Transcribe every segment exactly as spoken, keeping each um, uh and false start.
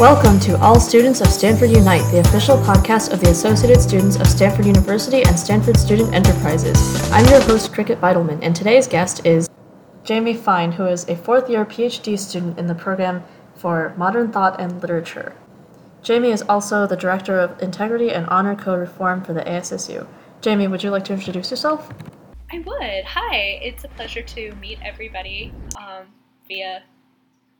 Welcome to All Students of Stanford Unite, the official podcast of the Associated Students of Stanford University and Stanford Student Enterprises. I'm your host, Cricket Bidelman, and today's guest is Jamie Fine, who is a fourth-year P H D student in the program for Modern Thought and Literature. Jamie is also the Director of Integrity and Honor Code Reform for the A S S U. Jamie, would you like to introduce yourself? I would. Hi, it's a pleasure to meet everybody um, via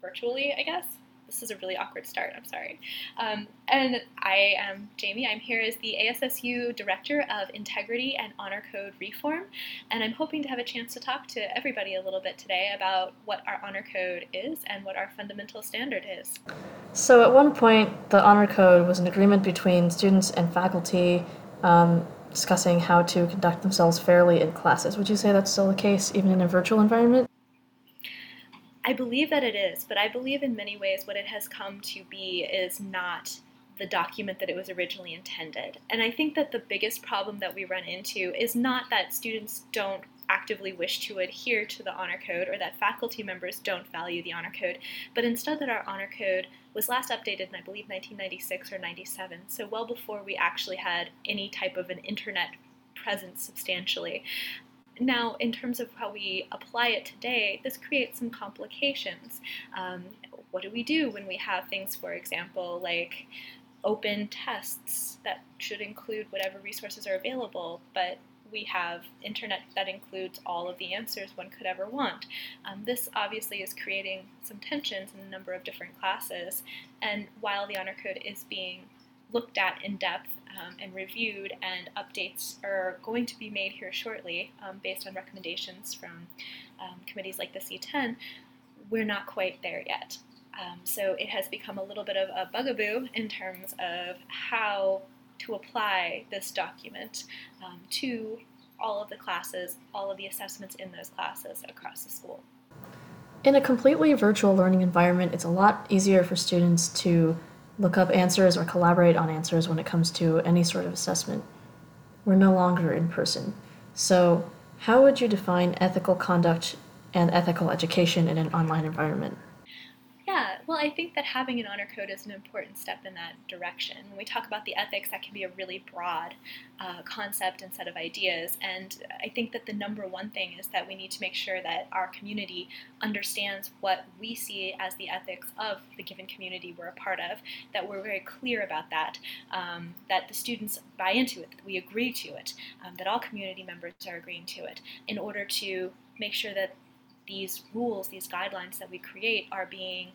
virtually, I guess. This is a really awkward start, I'm sorry. Um, and I am Jamie. I'm here as the A S S U Director of Integrity and Honor Code Reform, and I'm hoping to have a chance to talk to everybody a little bit today about what our honor code is and what our fundamental standard is. So at one point, the honor code was an agreement between students and faculty um, discussing how to conduct themselves fairly in classes. Would you say that's still the case, even in a virtual environment? I believe that it is, but I believe in many ways what it has come to be is not the document that it was originally intended. And I think that the biggest problem that we run into is not that students don't actively wish to adhere to the honor code or that faculty members don't value the honor code, but instead that our honor code was last updated in, I believe, nineteen ninety-six or ninety-seven, so well before we actually had any type of an internet presence substantially. Now, in terms of how we apply it today, this creates some complications. Um, what do we do when we have things, for example, like open tests that should include whatever resources are available, but we have internet that includes all of the answers one could ever want? Um, this obviously is creating some tensions in a number of different classes, and while the honor code is being looked at in depth, Um, and reviewed, and updates are going to be made here shortly um, based on recommendations from um, committees like the C ten, we're not quite there yet. Um, so it has become a little bit of a bugaboo in terms of how to apply this document um, to all of the classes, all of the assessments in those classes across the school. In a completely virtual learning environment, it's a lot easier for students to look up answers or collaborate on answers when it comes to any sort of assessment. We're no longer in person. So how would you define ethical conduct and ethical education in an online environment? Yeah, well, I think that having an honor code is an important step in that direction. When we talk about the ethics, that can be a really broad uh, concept and set of ideas. And I think that the number one thing is that we need to make sure that our community understands what we see as the ethics of the given community we're a part of, that we're very clear about that, um, that the students buy into it, that we agree to it, um, that all community members are agreeing to it, in order to make sure that these rules, these guidelines that we create are being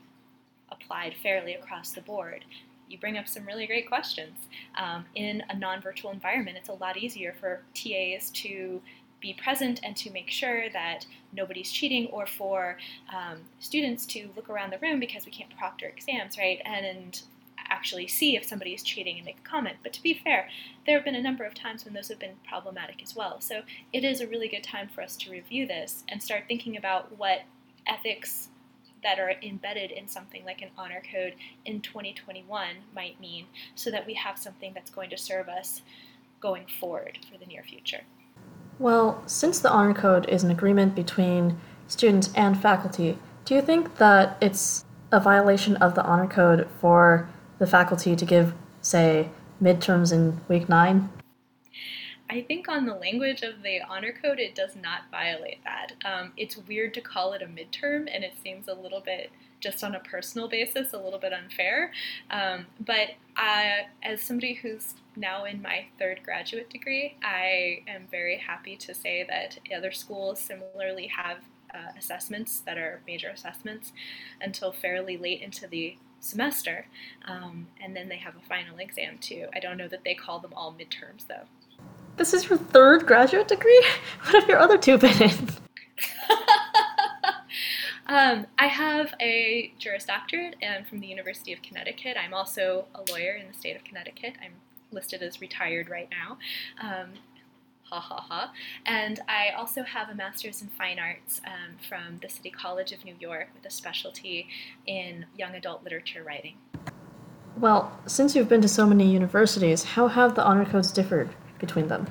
applied fairly across the board. You bring up some really great questions. Um, in a non-virtual environment, it's a lot easier for T As to be present and to make sure that nobody's cheating, or for um, students to look around the room because we can't proctor exams, right? And, and actually see if somebody is cheating and make a comment. But to be fair, there have been a number of times when those have been problematic as well. So it is a really good time for us to review this and start thinking about what ethics that are embedded in something like an honor code in twenty twenty-one might mean, so that we have something that's going to serve us going forward for the near future. Well, since the honor code is an agreement between students and faculty, do you think that it's a violation of the honor code for the faculty to give, say, midterms in week nine? I think on the language of the honor code, it does not violate that. Um, it's weird to call it a midterm, and it seems a little bit, just on a personal basis, a little bit unfair. Um, but I, as somebody who's now in my third graduate degree, I am very happy to say that other schools similarly have uh, assessments that are major assessments until fairly late into the semester, um, and then they have a final exam too. I don't know that they call them all midterms, though. This is your third graduate degree? What have your other two been in? um, I have a Juris Doctorate, and from the University of Connecticut. I'm also a lawyer in the state of Connecticut. I'm listed as retired right now. Um, ha ha ha. And I also have a Master's in Fine Arts um, from the City College of New York, with a specialty in young adult literature writing. Well, since you've been to so many universities, how have the honor codes differed between them?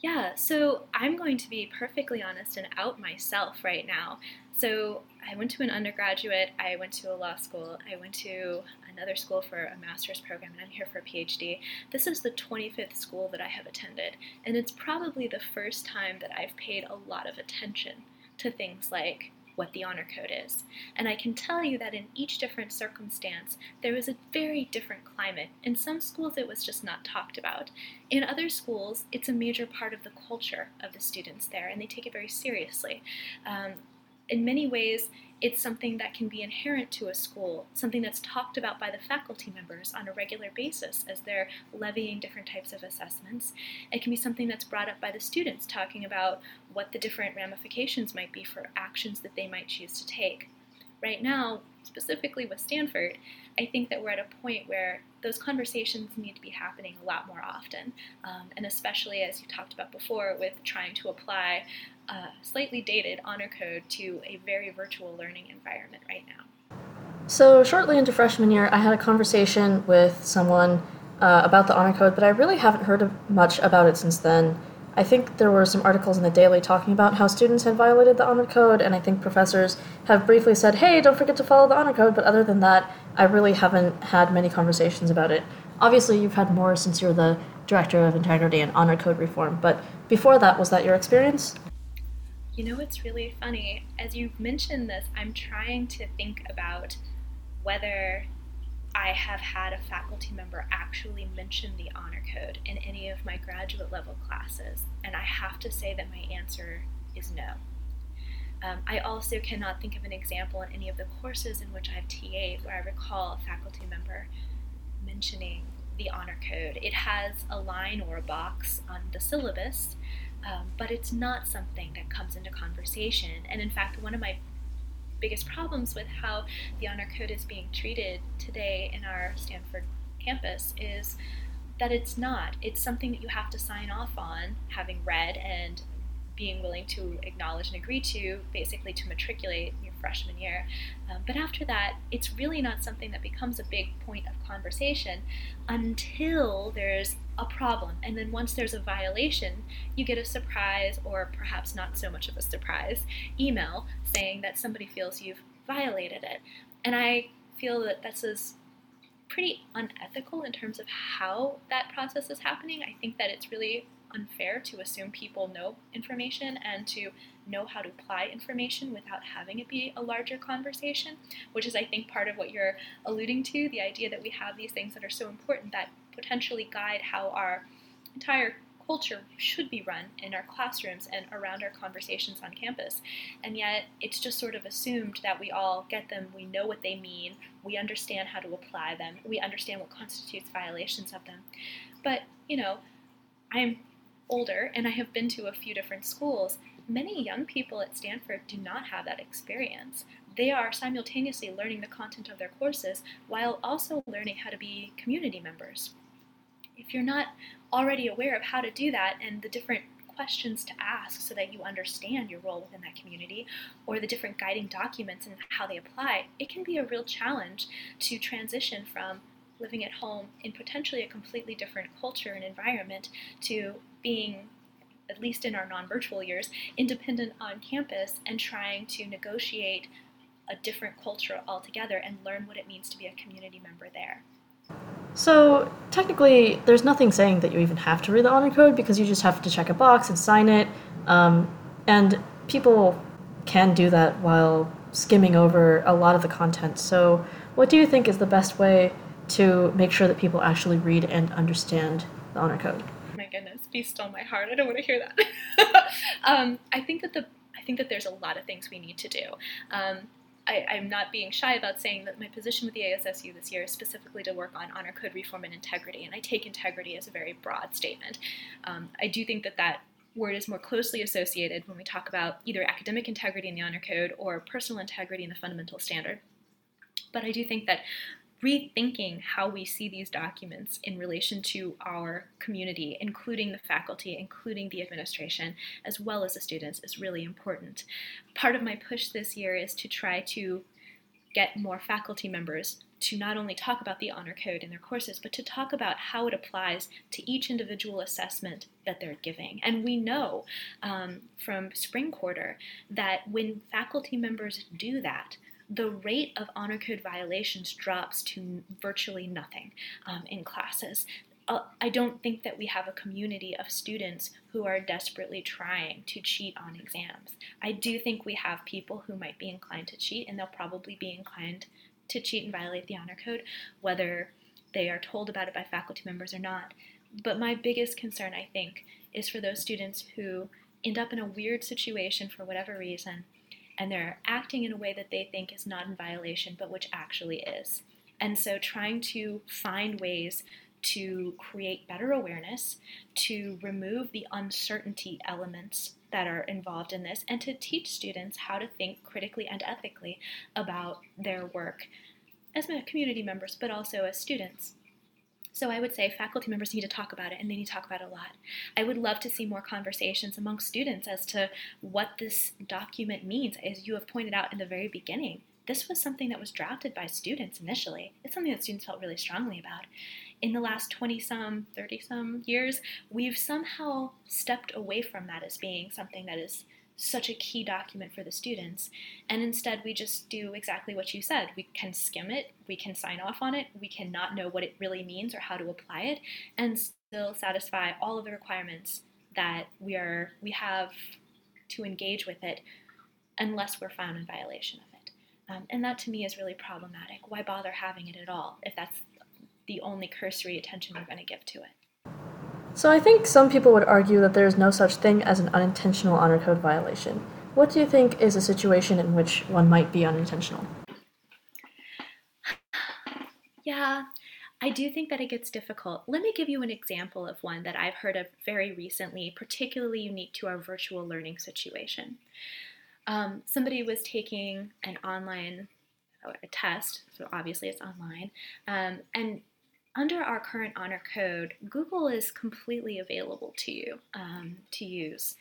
Yeah, so I'm going to be perfectly honest and out myself right now. So I went to an undergraduate, I went to a law school, I went to another school for a master's program, and I'm here for a P H D. This is the twenty-fifth school that I have attended, and it's probably the first time that I've paid a lot of attention to things like what the honor code is. And I can tell you that in each different circumstance, there was a very different climate. In some schools, it was just not talked about. In other schools, it's a major part of the culture of the students there, and they take it very seriously. Um, in many ways, it's something that can be inherent to a school, something that's talked about by the faculty members on a regular basis as they're levying different types of assessments. It can be something that's brought up by the students, talking about what the different ramifications might be for actions that they might choose to take. Right now, specifically with Stanford, I think that we're at a point where those conversations need to be happening a lot more often, um, and especially as you talked about before with trying to apply a slightly dated honor code to a very virtual learning environment right now. So shortly into freshman year, I had a conversation with someone uh, about the honor code, but I really haven't heard of much about it since then. I think there were some articles in the Daily talking about how students had violated the honor code, and I think professors have briefly said, hey, don't forget to follow the honor code, but other than that, I really haven't had many conversations about it. Obviously, you've had more since you're the Director of Integrity and Honor Code Reform, but before that, was that your experience? You know what's really funny? As you've mentioned this, I'm trying to think about whether I have had a faculty member actually mention the honor code in any of my graduate level classes, and I have to say that my answer is no. Um, I also cannot think of an example in any of the courses in which I've T A'd where I recall a faculty member mentioning the honor code. It has a line or a box on the syllabus, um, but it's not something that comes into conversation. And in fact, one of my biggest problems with how the honor code is being treated today in our Stanford campus is that it's not. It's something that you have to sign off on, having read and being willing to acknowledge and agree to, basically to matriculate in your freshman year. Um, but after that, it's really not something that becomes a big point of conversation until there's a problem. And then once there's a violation, you get a surprise, or perhaps not so much of a surprise, email saying that somebody feels you've violated it. And I feel that this is pretty unethical in terms of how that process is happening. I think that it's really unfair to assume people know information and to know how to apply information without having it be a larger conversation, which is, I think, part of what you're alluding to, the idea that we have these things that are so important that potentially guide how our entire culture should be run in our classrooms and around our conversations on campus. And yet it's just sort of assumed that we all get them, we know what they mean, we understand how to apply them, we understand what constitutes violations of them. But, you know, I'm older, and I have been to a few different schools. Many young people at Stanford do not have that experience. They are simultaneously learning the content of their courses while also learning how to be community members. If you're not already aware of how to do that and the different questions to ask so that you understand your role within that community, or the different guiding documents and how they apply, it can be a real challenge to transition from living at home in potentially a completely different culture and environment to being, at least in our non-virtual years, independent on campus and trying to negotiate a different culture altogether and learn what it means to be a community member there. So technically, there's nothing saying that you even have to read the honor code, because you just have to check a box and sign it. Um, and people can do that while skimming over a lot of the content. So what do you think is the best way to make sure that people actually read and understand the honor code? My goodness, be still my heart. I don't want to hear that. um, I think that the I think that there's a lot of things we need to do. Um, I, I'm not being shy about saying that my position with the A S S U this year is specifically to work on honor code reform and integrity, and I take integrity as a very broad statement. Um, I do think that that word is more closely associated when we talk about either academic integrity in the honor code or personal integrity in the fundamental standard. But I do think that rethinking how we see these documents in relation to our community, including the faculty, including the administration, as well as the students, is really important. Part of my push this year is to try to get more faculty members to not only talk about the honor code in their courses, but to talk about how it applies to each individual assessment that they're giving. And we know um, from spring quarter that when faculty members do that, the rate of honor code violations drops to virtually nothing um, in classes. Uh, I don't think that we have a community of students who are desperately trying to cheat on exams. I do think we have people who might be inclined to cheat, and they'll probably be inclined to cheat and violate the honor code, whether they are told about it by faculty members or not. But my biggest concern, I think, is for those students who end up in a weird situation for whatever reason, and they're acting in a way that they think is not in violation, but which actually is. And so trying to find ways to create better awareness, to remove the uncertainty elements that are involved in this, and to teach students how to think critically and ethically about their work as community members, but also as students. So I would say faculty members need to talk about it, and they need to talk about it a lot. I would love to see more conversations among students as to what this document means. As you have pointed out in the very beginning, this was something that was drafted by students initially. It's something that students felt really strongly about. In the last twenty-some, thirty-some years, we've somehow stepped away from that as being something that is such a key document for the students, and instead we just do exactly what you said. We can skim it, we can sign off on it, we cannot know what it really means or how to apply it, and still satisfy all of the requirements that we are we have to engage with it unless we're found in violation of it. Um, and that to me is really problematic. Why bother having it at all if that's the only cursory attention we're going to give to it? So I think some people would argue that there is no such thing as an unintentional honor code violation. What do you think is a situation in which one might be unintentional? Yeah, I do think that it gets difficult. Let me give you an example of one that I've heard of very recently, particularly unique to our virtual learning situation. Um, somebody was taking an online a test, so obviously it's online, um, and under our current honor code, Google is completely available to you um, to use.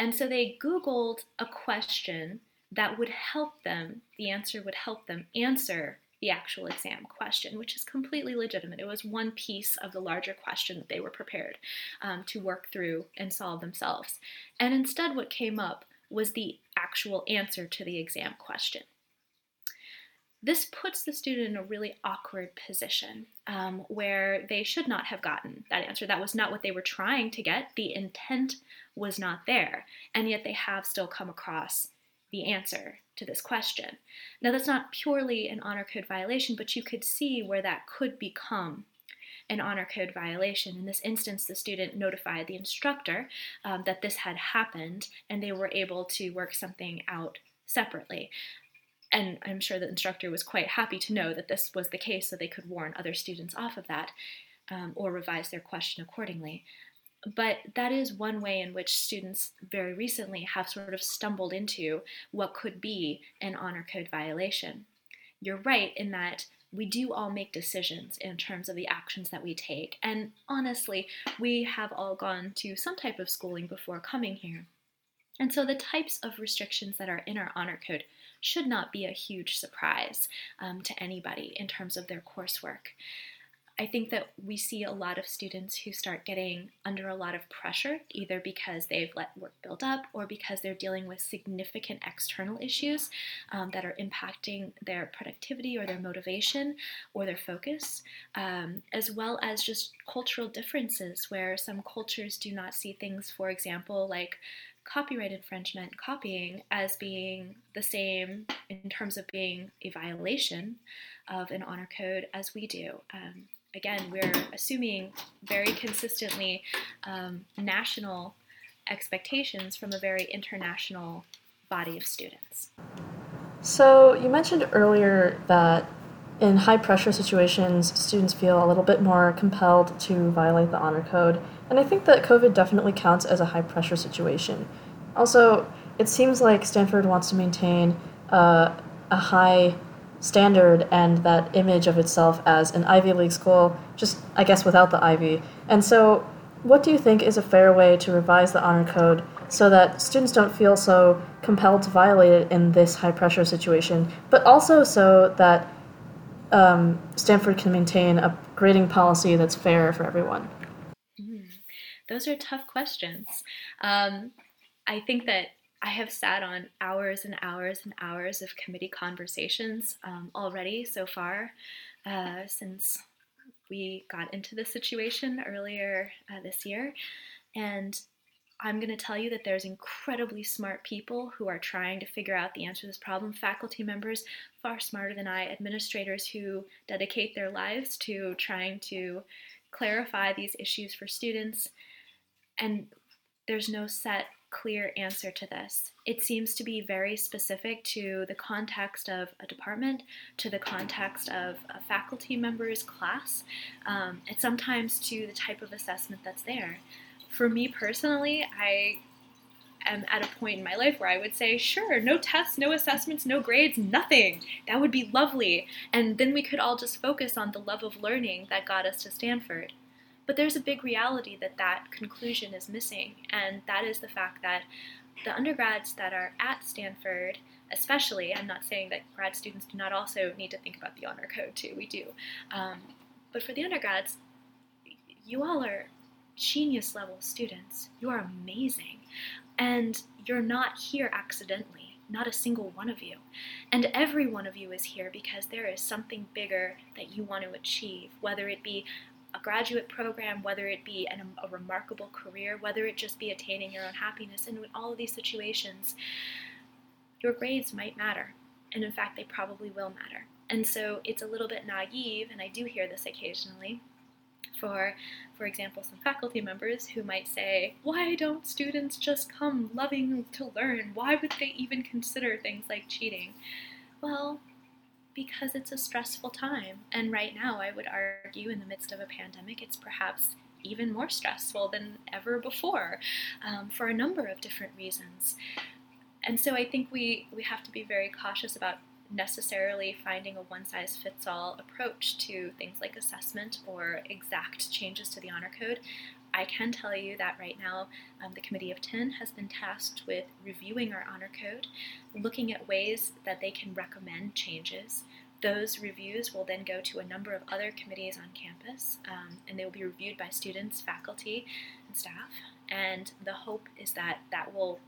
And so they Googled a question that would help them, the answer would help them answer the actual exam question, which is completely legitimate. It was one piece of the larger question that they were prepared um, to work through and solve themselves. And instead what came up was the actual answer to the exam question. This puts the student in a really awkward position um, where they should not have gotten that answer. That was not what they were trying to get. The intent was not there, and yet they have still come across the answer to this question. Now, that's not purely an honor code violation, but you could see where that could become an honor code violation. In this instance, the student notified the instructor um, that this had happened, and they were able to work something out separately. And I'm sure the instructor was quite happy to know that this was the case so they could warn other students off of that um, or revise their question accordingly. But that is one way in which students very recently have sort of stumbled into what could be an honor code violation. You're right in that we do all make decisions in terms of the actions that we take. And honestly, we have all gone to some type of schooling before coming here. And so the types of restrictions that are in our honor code should not be a huge surprise um, to anybody in terms of their coursework. I think that we see a lot of students who start getting under a lot of pressure, either because they've let work build up or because they're dealing with significant external issues um, that are impacting their productivity or their motivation or their focus, um, as well as just cultural differences where some cultures do not see things, for example, like copyright infringement, copying, as being the same in terms of being a violation of an honor code as we do. Um, again, we're assuming very consistently um, national expectations from a very international body of students. So you mentioned earlier that in high-pressure situations, students feel a little bit more compelled to violate the honor code, and I think that COVID definitely counts as a high-pressure situation. Also, it seems like Stanford wants to maintain uh, a high standard and that image of itself as an Ivy League school, just, I guess, without the Ivy. And so, what do you think is a fair way to revise the honor code so that students don't feel so compelled to violate it in this high-pressure situation, but also so that Um, Stanford can maintain a grading policy that's fair for everyone? Mm, those are tough questions. Um, I think that I have sat on hours and hours and hours of committee conversations um, already so far uh, since we got into this situation earlier uh, this year. And I'm going to tell you that there's incredibly smart people who are trying to figure out the answer to this problem. Faculty members, far smarter than I, administrators who dedicate their lives to trying to clarify these issues for students. And there's no set, clear answer to this. It seems to be very specific to the context of a department, to the context of a faculty member's class, um, and sometimes to the type of assessment that's there. For me personally, I am at a point in my life where I would say, sure, no tests, no assessments, no grades, nothing. That would be lovely. And then we could all just focus on the love of learning that got us to Stanford. But there's a big reality that that conclusion is missing, and that is the fact that the undergrads that are at Stanford, especially, I'm not saying that grad students do not also need to think about the honor code too, we do, um, but for the undergrads, you all are genius level students. You are amazing, and you're not here accidentally, not a single one of you. And every one of you is here because there is something bigger that you want to achieve, whether it be a graduate program, whether it be an, a remarkable career, whether it just be attaining your own happiness. And in all of these situations, your grades might matter. And in fact, they probably will matter. And so it's a little bit naive, and I do hear this occasionally, for, for example, some faculty members who might say, why don't students just come loving to learn? Why would they even consider things like cheating? Well, because it's a stressful time. And right now, I would argue, in the midst of a pandemic, it's perhaps even more stressful than ever before, um, for a number of different reasons. And so I think we, we have to be very cautious about necessarily finding a one-size-fits-all approach to things like assessment or exact changes to the honor code. I can tell you that right now, um, the Committee of Ten has been tasked with reviewing our honor code, looking at ways that they can recommend changes. Those reviews will then go to a number of other committees on campus, um, and they will be reviewed by students, faculty, and staff. And the hope is that that will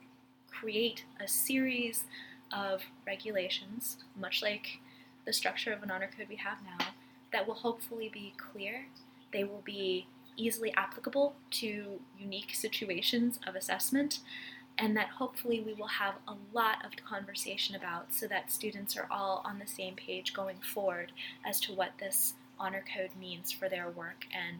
create a series of regulations, much like the structure of an honor code we have now, that will hopefully be clear. They will be easily applicable to unique situations of assessment, and that hopefully we will have a lot of conversation about, so that students are all on the same page going forward as to what this honor code means for their work, and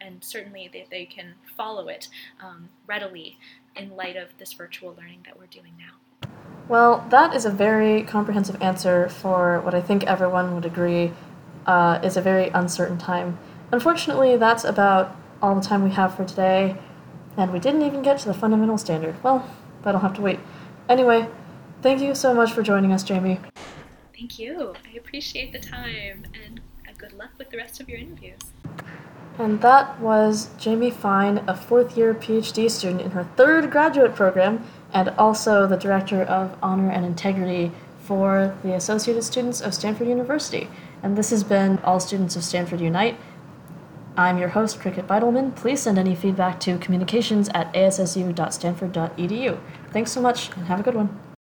and certainly that they can follow it um, readily in light of this virtual learning that we're doing now. Well, that is a very comprehensive answer for what I think everyone would agree uh, is a very uncertain time. Unfortunately, that's about all the time we have for today, and we didn't even get to the fundamental standard. Well, that'll have to wait. Anyway, thank you so much for joining us, Jamie. Thank you. I appreciate the time, and good luck with the rest of your interviews. And that was Jamie Fine, a fourth-year PhD student in her third graduate program, and also the Director of Honor and Integrity for the Associated Students of Stanford University. And this has been All Students of Stanford Unite. I'm your host, Cricket Bidelman. Please send any feedback to communications at a s s u dot stanford dot e d u. Thanks so much, and have a good one.